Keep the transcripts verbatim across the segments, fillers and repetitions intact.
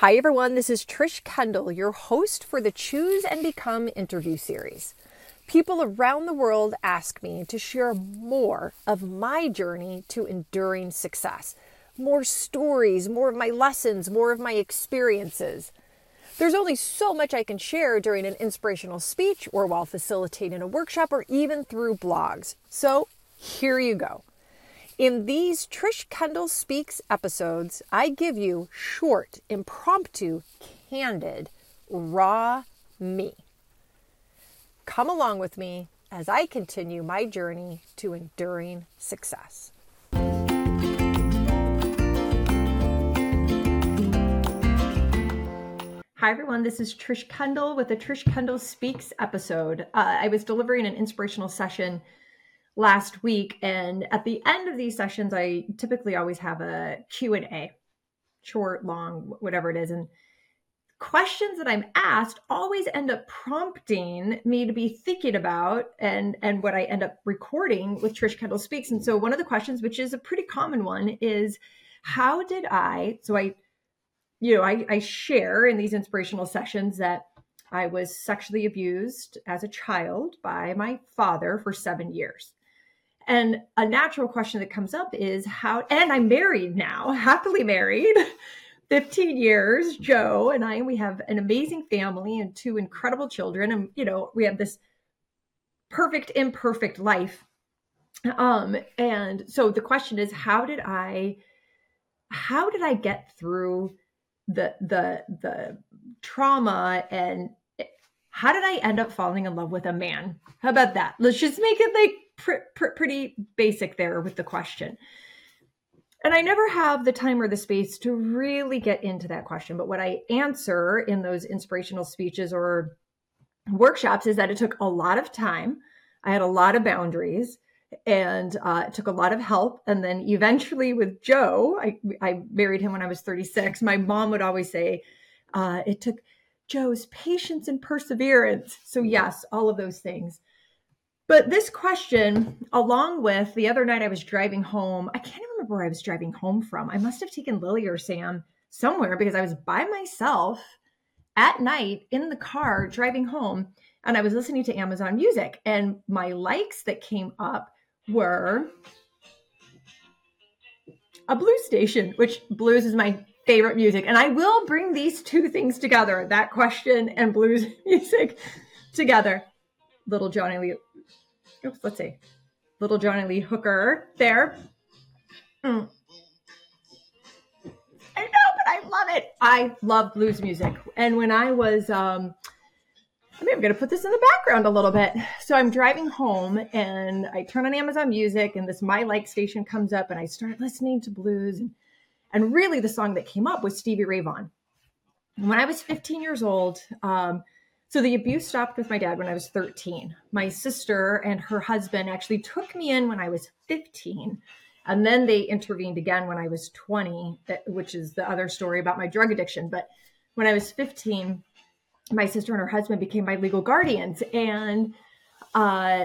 Hi everyone, this is Trish Kendall, your host for the Choose and Become interview series. People around the world ask me to share more of my journey to enduring success. More stories, more of my lessons, more of my experiences. There's only so much I can share during an inspirational speech or while facilitating a workshop or even through blogs. So here you go. In these Trish Kendall Speaks episodes, I give you short, impromptu, candid, raw me. Come along with me as I continue my journey to enduring success. Hi everyone, this is Trish Kendall with the Trish Kendall Speaks episode. Uh, I was delivering an inspirational session last week, and at the end of these sessions I typically always have a Q and A, short, long, whatever it is, and questions that I'm asked always end up prompting me to be thinking about and and what I end up recording with Trish Kendall Speaks. And so one of the questions, which is a pretty common one, is how did I so I you know I, I share in these inspirational sessions that I was sexually abused as a child by my father for seven years. And a natural question that comes up is how, and I'm married now, happily married, fifteen years, Joe and I, and we have an amazing family and two incredible children. And, you know, we have this perfect, imperfect life. Um, and so the question is, how did I, how did I get through the, the, the trauma, and how did I end up falling in love with a man? How about that? Let's just make it like pr- pr- pretty basic there with the question. And I never have the time or the space to really get into that question. But what I answer in those inspirational speeches or workshops is that it took a lot of time. I had a lot of boundaries, and uh, it took a lot of help. And then eventually with Joe, I, I married him when I was thirty-six. My mom would always say, Uh, it took Joe's patience and perseverance. So yes, all of those things. But this question, along with the other night I was driving home, I can't remember where I was driving home from. I must have taken Lily or Sam somewhere, because I was by myself at night in the car driving home, and I was listening to Amazon Music, and my likes that came up were a blues station, which blues is my favorite music. And I will bring these two things together, that question and blues music together. Little Johnny Lee, oops, let's see. Little Johnny Lee Hooker there. Mm. I know, but I love it. I love blues music. And when I was, um, I mean, I'm going to put this in the background a little bit. So I'm driving home and I turn on Amazon Music, and this My Like station comes up, and I start listening to blues. And And really the song that came up was Stevie Ray Vaughan. When I was fifteen years old, um, so the abuse stopped with my dad when I was thirteen. My sister and her husband actually took me in when I was fifteen. And then they intervened again when I was twenty, which is the other story about my drug addiction. But when I was fifteen, my sister and her husband became my legal guardians. And uh,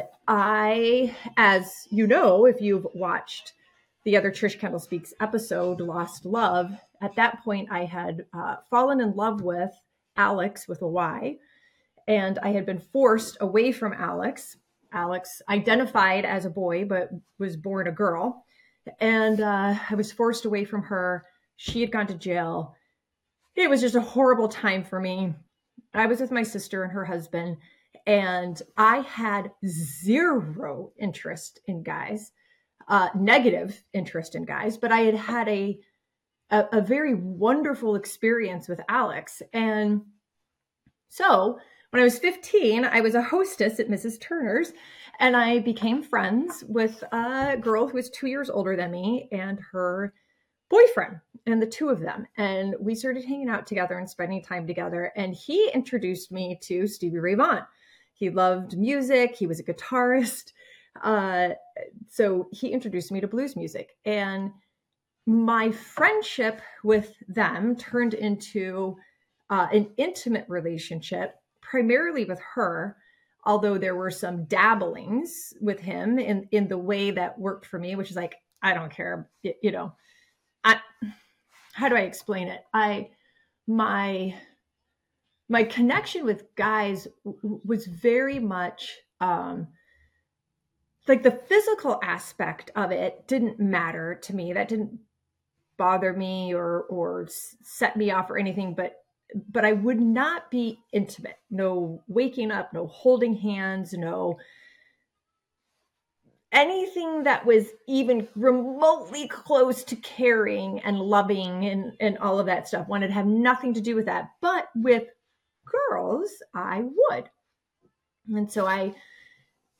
I, as you know, if you've watched the other Trish Kendall Speaks episode, Lost Love, at that point I had uh, fallen in love with Alex with a Y, and I had been forced away from Alex. Alex identified as a boy, but was born a girl. And uh, I was forced away from her. She had gone to jail. It was just a horrible time for me. I was with my sister and her husband, and I had zero interest in guys. Uh, negative interest in guys, but I had had a, a a very wonderful experience with Alex. And so when I was fifteen, I was a hostess at Missus Turner's, and I became friends with a girl who was two years older than me and her boyfriend, and the two of them. And we started hanging out together and spending time together. And he introduced me to Stevie Ray Vaughan. He loved music. He was a guitarist. Uh, so he introduced me to blues music, and my friendship with them turned into uh, an intimate relationship, primarily with her, although there were some dabblings with him in, in the way that worked for me, which is like, I don't care, you, you know, I, how do I explain it? I my my connection with guys w- was very much um, like the physical aspect of it didn't matter to me. That didn't bother me or or set me off or anything. But but I would not be intimate. No waking up. No holding hands. No anything that was even remotely close to caring and loving and, and all of that stuff. Wanted to have nothing to do with that. But with girls, I would. And so I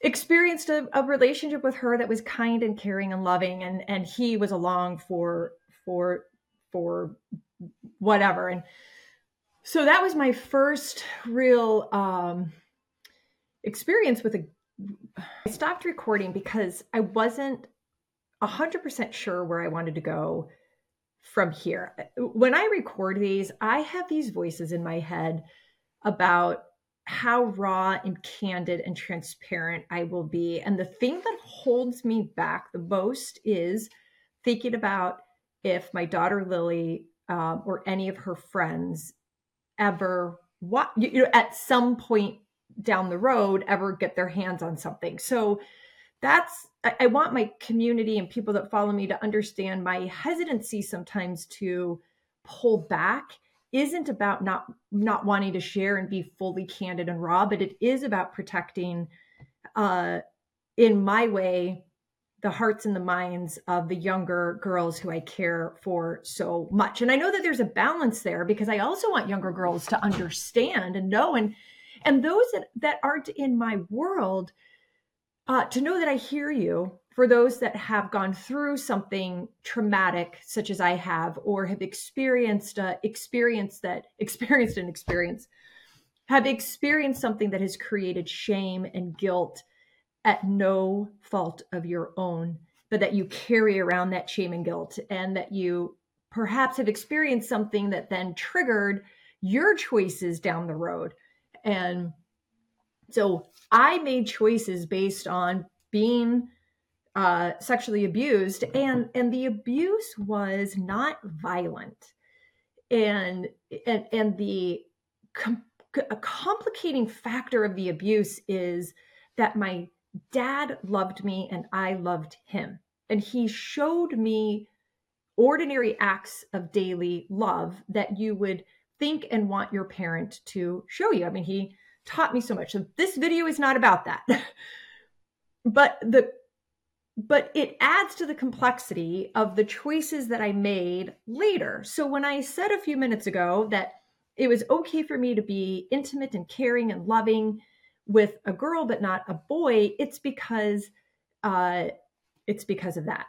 experienced a, a relationship with her that was kind and caring and loving. And, and he was along for, for, for whatever. And so that was my first real um, experience with a I stopped recording because I wasn't one hundred percent sure where I wanted to go from here. When I record these, I have these voices in my head about how raw and candid and transparent I will be. And the thing that holds me back the most is thinking about if my daughter Lily um, or any of her friends ever, wa- you, you know, at some point down the road ever get their hands on something. So that's, I, I want my community and people that follow me to understand my hesitancy sometimes to pull back isn't about not, not wanting to share and be fully candid and raw, but it is about protecting, uh, in my way, the hearts and the minds of the younger girls who I care for so much. And I know that there's a balance there because I also want younger girls to understand and know and And those that, that aren't in my world, uh, to know that I hear you, for those that have gone through something traumatic, such as I have, or have experienced uh, experience that experienced an experience, have experienced something that has created shame and guilt at no fault of your own, but that you carry around that shame and guilt, and that you perhaps have experienced something that then triggered your choices down the road. And so I made choices based on being uh, sexually abused, and, and the abuse was not violent. And and, and the com- a complicating factor of the abuse is that my dad loved me and I loved him. And he showed me ordinary acts of daily love that you would think and want your parent to show you. I mean, he taught me so much. So this video is not about that, but the, but it adds to the complexity of the choices that I made later. So when I said a few minutes ago that it was okay for me to be intimate and caring and loving with a girl, but not a boy, it's because, uh, it's because of that.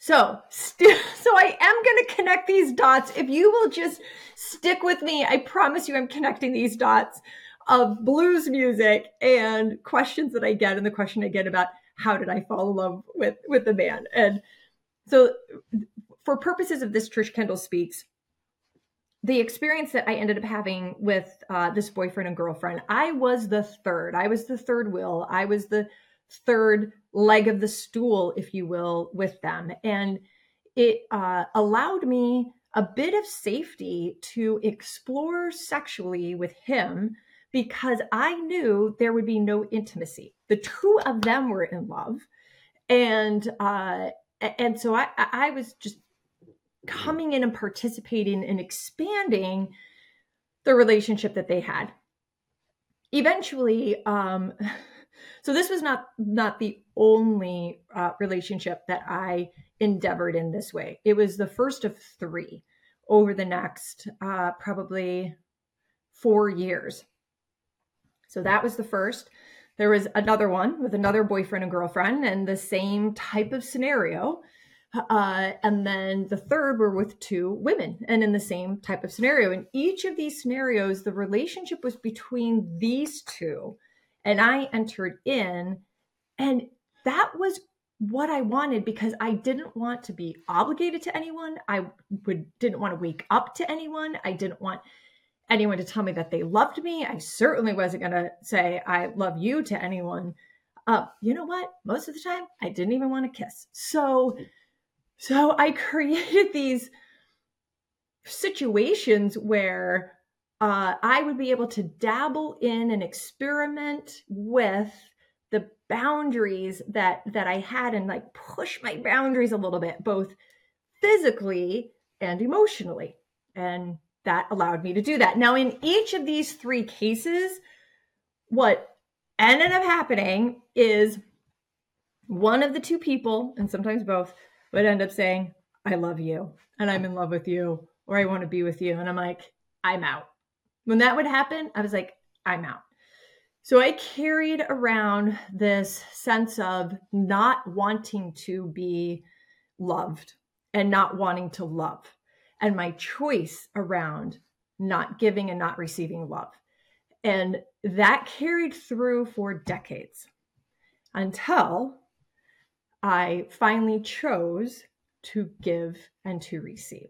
So, st- so I am going to connect these dots. If you will just stick with me, I promise you I'm connecting these dots of blues music and questions that I get, and the question I get about how did I fall in love with, with a man. And so for purposes of this Trish Kendall Speaks, the experience that I ended up having with uh, this boyfriend and girlfriend, I was the third. I was the third wheel. I was the third leg of the stool, if you will, with them. And it uh, allowed me a bit of safety to explore sexually with him because I knew there would be no intimacy. The two of them were in love. And uh, and so I, I was just coming in and participating and expanding the relationship that they had. Eventually, um, so this was not, not the only uh, relationship that I endeavored in this way. It was the first of three over the next uh, probably four years. So that was the first. There was another one with another boyfriend and girlfriend and the same type of scenario. Uh, and then the third were with two women and in the same type of scenario. In each of these scenarios, the relationship was between these two, and I entered in, and that was what I wanted because I didn't want to be obligated to anyone. I would didn't want to wake up to anyone. I didn't want anyone to tell me that they loved me. I certainly wasn't going to say, I love you to anyone. Uh, you know what? Most of the time, I didn't even want to kiss. So, so I created these situations where uh, I would be able to dabble in and experiment with the boundaries that that I had, and like push my boundaries a little bit, both physically and emotionally. And that allowed me to do that. Now, in each of these three cases, what ended up happening is one of the two people, and sometimes both, would end up saying, I love you, and I'm in love with you, or I want to be with you. And I'm like, I'm out. When that would happen, I was like, I'm out. So I carried around this sense of not wanting to be loved and not wanting to love, and my choice around not giving and not receiving love. And that carried through for decades until I finally chose to give and to receive.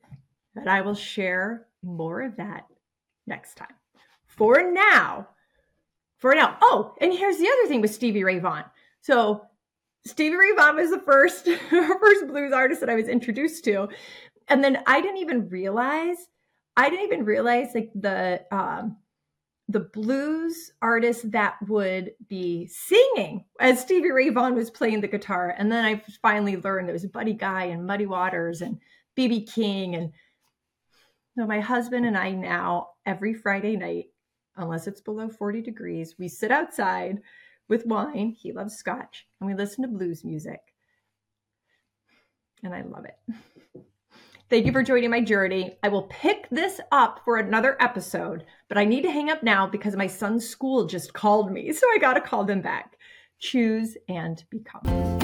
And I will share more of that next time. For now, for now. Oh, and here's the other thing with Stevie Ray Vaughan. So Stevie Ray Vaughan was the first, first blues artist that I was introduced to. And then I didn't even realize, I didn't even realize like the, um, the blues artist that would be singing as Stevie Ray Vaughan was playing the guitar. And then I finally learned it was Buddy Guy and Muddy Waters and B B King. And you know, my husband and I now, every Friday night, unless it's below forty degrees, we sit outside with wine. He loves scotch, and we listen to blues music. And I love it. Thank you for joining my journey. I will pick this up for another episode, but I need to hang up now because my son's school just called me. So I got to call them back. Choose and become.